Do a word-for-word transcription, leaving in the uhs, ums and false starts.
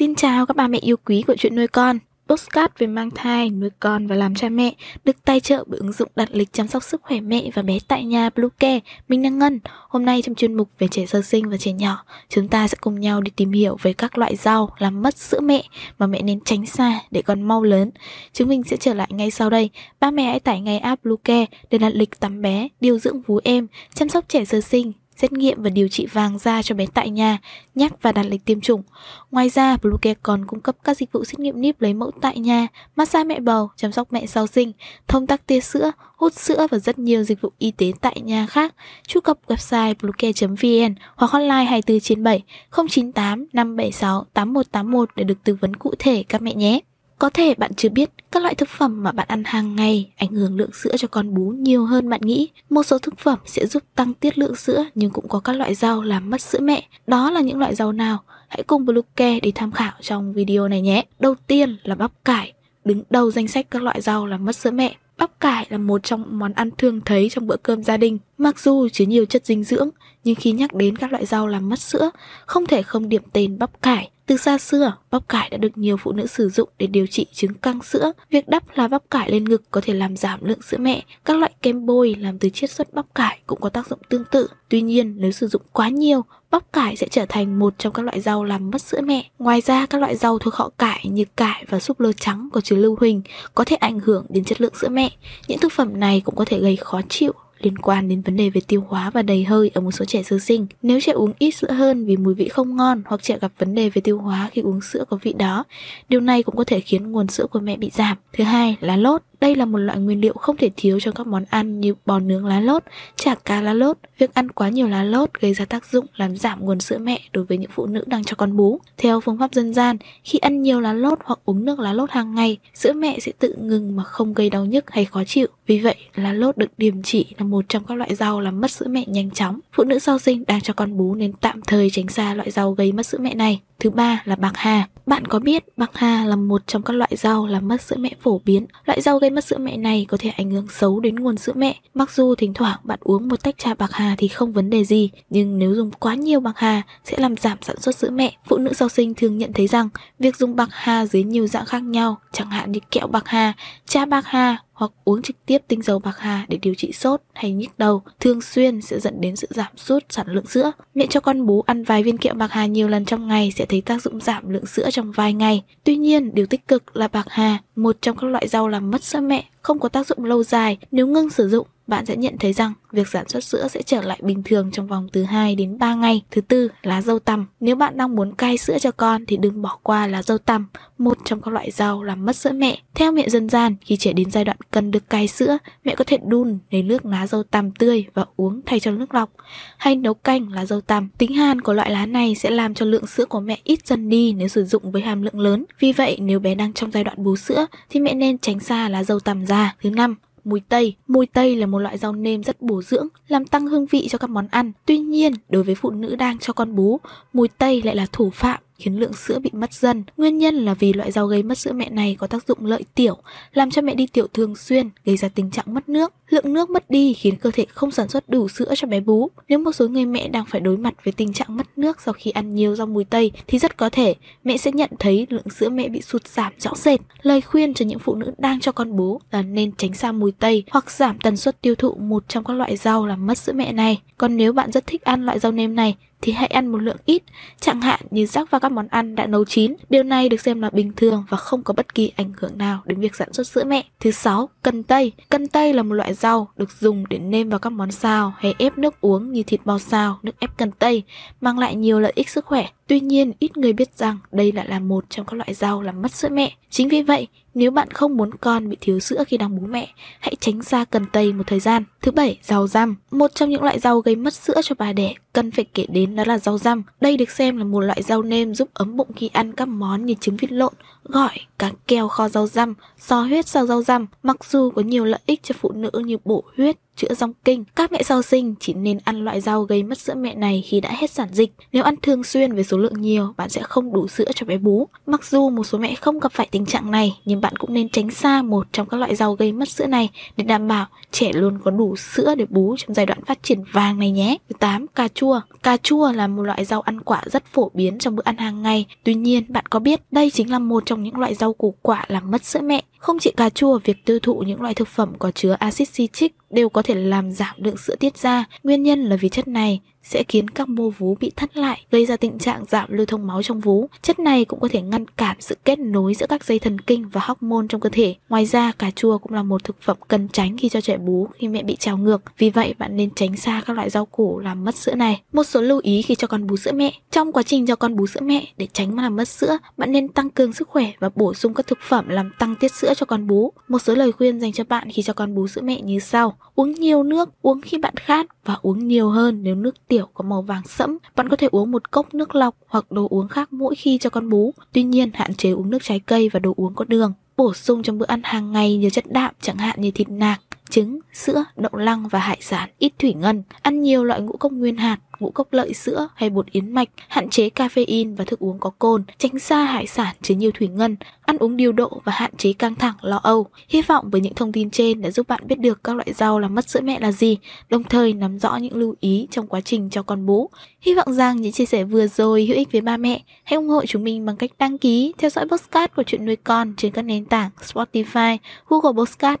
Xin chào các bà mẹ yêu quý của Chuyện Nuôi Con, podcast về mang thai, nuôi con và làm cha mẹ, được tài trợ bởi ứng dụng đặt lịch chăm sóc sức khỏe mẹ và bé tại nhà Bluecare. Mình là Ngân. Hôm nay trong chuyên mục về trẻ sơ sinh và trẻ nhỏ, chúng ta sẽ cùng nhau đi tìm hiểu về các loại rau làm mất sữa mẹ mà mẹ nên tránh xa để con mau lớn. Chúng mình sẽ trở lại ngay sau đây. Ba mẹ hãy tải ngay app Bluecare để đặt lịch tắm bé, điều dưỡng vú em, chăm sóc trẻ sơ sinh, xét nghiệm và điều trị vàng da cho bé tại nhà, nhắc và đặt lịch tiêm chủng. Ngoài ra, Bluecare còn cung cấp các dịch vụ xét nghiệm níp lấy mẫu tại nhà, massage mẹ bầu, chăm sóc mẹ sau sinh, thông tắc tia sữa, hút sữa và rất nhiều dịch vụ y tế tại nhà khác. Truy cập website bluecare chấm vn hoặc hotline hai mươi bốn trên bảy không chín tám năm bảy sáu tám một tám một để được tư vấn cụ thể các mẹ nhé. Có thể bạn chưa biết các loại thực phẩm mà bạn ăn hàng ngày ảnh hưởng lượng sữa cho con bú nhiều hơn bạn nghĩ. Một số thực phẩm sẽ giúp tăng tiết lượng sữa nhưng cũng có các loại rau làm mất sữa mẹ. Đó là những loại rau nào? Hãy cùng Bluecare đi tham khảo trong video này nhé. Đầu tiên là bắp cải, đứng đầu danh sách các loại rau làm mất sữa mẹ. Bắp cải là một trong món ăn thường thấy trong bữa cơm gia đình. Mặc dù chứa nhiều chất dinh dưỡng, nhưng khi nhắc đến các loại rau làm mất sữa, không thể không điểm tên bắp cải. Từ xa xưa, bắp cải đã được nhiều phụ nữ sử dụng để điều trị chứng căng sữa. Việc đắp lá bắp cải lên ngực có thể làm giảm lượng sữa mẹ. Các loại kem bôi làm từ chiết xuất bắp cải cũng có tác dụng tương tự. Tuy nhiên, nếu sử dụng quá nhiều, bắp cải sẽ trở thành một trong các loại rau làm mất sữa mẹ. Ngoài ra, các loại rau thuộc họ cải như cải và súp lơ trắng có chứa lưu huỳnh có thể ảnh hưởng đến chất lượng sữa mẹ. Những thực phẩm này cũng có thể gây khó chịu liên quan đến vấn đề về tiêu hóa và đầy hơi ở một số trẻ sơ sinh. Nếu trẻ uống ít sữa hơn vì mùi vị không ngon hoặc trẻ gặp vấn đề về tiêu hóa khi uống sữa có vị đó, điều này cũng có thể khiến nguồn sữa của mẹ bị giảm. Thứ hai, lá lốt. Đây là một loại nguyên liệu không thể thiếu trong các món ăn như bò nướng lá lốt, chả cá lá lốt. Việc ăn quá nhiều lá lốt gây ra tác dụng làm giảm nguồn sữa mẹ đối với những phụ nữ đang cho con bú. Theo phương pháp dân gian, khi ăn nhiều lá lốt hoặc uống nước lá lốt hàng ngày, sữa mẹ sẽ tự ngừng mà không gây đau nhức hay khó chịu. Vì vậy, lá lốt được điểm chỉ là một trong các loại rau làm mất sữa mẹ nhanh chóng. Phụ nữ sau sinh đang cho con bú nên tạm thời tránh xa loại rau gây mất sữa mẹ này. Thứ ba là bạc hà. Bạn có biết bạc hà là một trong các loại rau làm mất sữa mẹ phổ biến. Loại rau gây mất sữa mẹ này có thể ảnh hưởng xấu đến nguồn sữa mẹ. Mặc dù thỉnh thoảng bạn uống một tách trà bạc hà thì không vấn đề gì, nhưng nếu dùng quá nhiều bạc hà sẽ làm giảm sản xuất sữa mẹ. Phụ nữ sau sinh thường nhận thấy rằng việc dùng bạc hà dưới nhiều dạng khác nhau, chẳng hạn như kẹo bạc hà, trà bạc hà hoặc uống trực tiếp tinh dầu bạc hà để điều trị sốt hay nhức đầu, thường xuyên sẽ dẫn đến sự giảm sút sản lượng sữa. Mẹ cho con bú ăn vài viên kẹo bạc hà nhiều lần trong ngày sẽ thấy tác dụng giảm lượng sữa trong vài ngày. Tuy nhiên, điều tích cực là bạc hà, một trong các loại rau làm mất sữa mẹ, không có tác dụng lâu dài. Nếu ngưng sử dụng, bạn sẽ nhận thấy rằng việc sản xuất sữa sẽ trở lại bình thường trong vòng từ hai đến ba ngày. Thứ tư, lá dâu tằm. Nếu bạn đang muốn cai sữa cho con thì đừng bỏ qua lá dâu tằm, một trong các loại rau làm mất sữa mẹ. Theo mẹ dân gian, khi trẻ đến giai đoạn cần được cai sữa, mẹ có thể đun lấy nước lá dâu tằm tươi và uống thay cho nước lọc, hay nấu canh lá dâu tằm. Tính hàn của loại lá này sẽ làm cho lượng sữa của mẹ ít dần đi nếu sử dụng với hàm lượng lớn. Vì vậy, nếu bé đang trong giai đoạn bú sữa thì mẹ nên tránh xa lá dâu tằm ra. Thứ năm, mùi tây. Mùi tây là một loại rau nêm rất bổ dưỡng, làm tăng hương vị cho các món ăn. Tuy nhiên, đối với phụ nữ đang cho con bú, mùi tây lại là thủ phạm khiến lượng sữa bị mất dần. Nguyên nhân là vì loại rau gây mất sữa mẹ này có tác dụng lợi tiểu, làm cho mẹ đi tiểu thường xuyên, gây ra tình trạng mất nước. Lượng nước mất đi khiến cơ thể không sản xuất đủ sữa cho bé bú. Nếu một số người mẹ đang phải đối mặt với tình trạng mất nước sau khi ăn nhiều rau mùi tây thì rất có thể mẹ sẽ nhận thấy lượng sữa mẹ bị sụt giảm rõ rệt. Lời khuyên cho những phụ nữ đang cho con bú là nên tránh xa mùi tây hoặc giảm tần suất tiêu thụ một trong các loại rau làm mất sữa mẹ này. Còn nếu bạn rất thích ăn loại rau nêm này thì hãy ăn một lượng ít, chẳng hạn như rắc vào các món ăn đã nấu chín. Điều này được xem là bình thường và không có bất kỳ ảnh hưởng nào đến việc sản xuất sữa mẹ. Thứ sáu, cần tây. Cần tây là một loại rau được dùng để nêm vào các món xào hay ép nước uống như thịt bò xào, nước ép cần tây, mang lại nhiều lợi ích sức khỏe. Tuy nhiên, ít người biết rằng đây lại là một trong các loại rau làm mất sữa mẹ. Chính vì vậy, nếu bạn không muốn con bị thiếu sữa khi đang bú mẹ, hãy tránh xa cần tây một thời gian. Thứ bảy, rau răm. Một trong những loại rau gây mất sữa cho bà đẻ cần phải kể đến đó là rau răm. Đây được xem là một loại rau nêm giúp ấm bụng khi ăn các món như trứng vịt lộn, gỏi, cá kèo kho rau răm, xò huyết sau rau răm. Mặc dù có nhiều lợi ích cho phụ nữ như bổ huyết, chữa rong kinh. Các mẹ sau sinh chỉ nên ăn loại rau gây mất sữa mẹ này khi đã hết sản dịch. Nếu ăn thường xuyên với số lượng nhiều, bạn sẽ không đủ sữa cho bé bú. Mặc dù một số mẹ không gặp phải tình trạng này, nhưng bạn cũng nên tránh xa một trong các loại rau gây mất sữa này để đảm bảo trẻ luôn có đủ sữa để bú trong giai đoạn phát triển vàng này nhé. Thứ tám. Cà chua. Cà chua là một loại rau ăn quả rất phổ biến trong bữa ăn hàng ngày. Tuy nhiên, bạn có biết đây chính là một trong những loại rau củ quả làm mất sữa mẹ. Không chỉ cà chua, việc tiêu thụ những loại thực phẩm có chứa axit citric đều có thể làm giảm lượng sữa tiết ra. Nguyên nhân là vì chất này sẽ khiến các mô vú bị thắt lại, gây ra tình trạng giảm lưu thông máu trong vú. Chất này cũng có thể ngăn cản sự kết nối giữa các dây thần kinh và hormone trong cơ thể. Ngoài ra, cà chua cũng là một thực phẩm cần tránh khi cho trẻ bú khi mẹ bị trào ngược. Vì vậy, bạn nên tránh xa các loại rau củ làm mất sữa này. Một số lưu ý khi cho con bú sữa mẹ. Trong quá trình cho con bú sữa mẹ, để tránh làm mất sữa, bạn nên tăng cường sức khỏe và bổ sung các thực phẩm làm tăng tiết sữa cho con bú. Một số lời khuyên dành cho bạn khi cho con bú sữa mẹ như sau: uống nhiều nước, uống khi bạn khát và uống nhiều hơn nếu nước tiểu có màu vàng sẫm. Bạn có thể uống một cốc nước lọc hoặc đồ uống khác mỗi khi cho con bú. Tuy nhiên, hạn chế uống nước trái cây và đồ uống có đường. Bổ sung trong bữa ăn hàng ngày nhiều chất đạm, chẳng hạn như thịt nạc, trứng, sữa, đậu lăng và hải sản. Ít thủy ngân. Ăn nhiều loại ngũ cốc nguyên hạt, ngũ cốc lợi sữa hay bột yến mạch. Hạn chế caffeine và thức uống có cồn. Tránh xa hải sản chứa nhiều thủy ngân. Ăn uống điều độ và hạn chế căng thẳng, lo âu. Hy vọng với những thông tin trên đã giúp bạn biết được các loại rau làm mất sữa mẹ là gì, đồng thời nắm rõ những lưu ý trong quá trình cho con bú. Hy vọng rằng những chia sẻ vừa rồi hữu ích với ba mẹ. Hãy ủng hộ chúng mình bằng cách đăng ký, theo dõi podcast của Chuyện Nuôi Con trên các nền tảng Spotify, Google Podcast,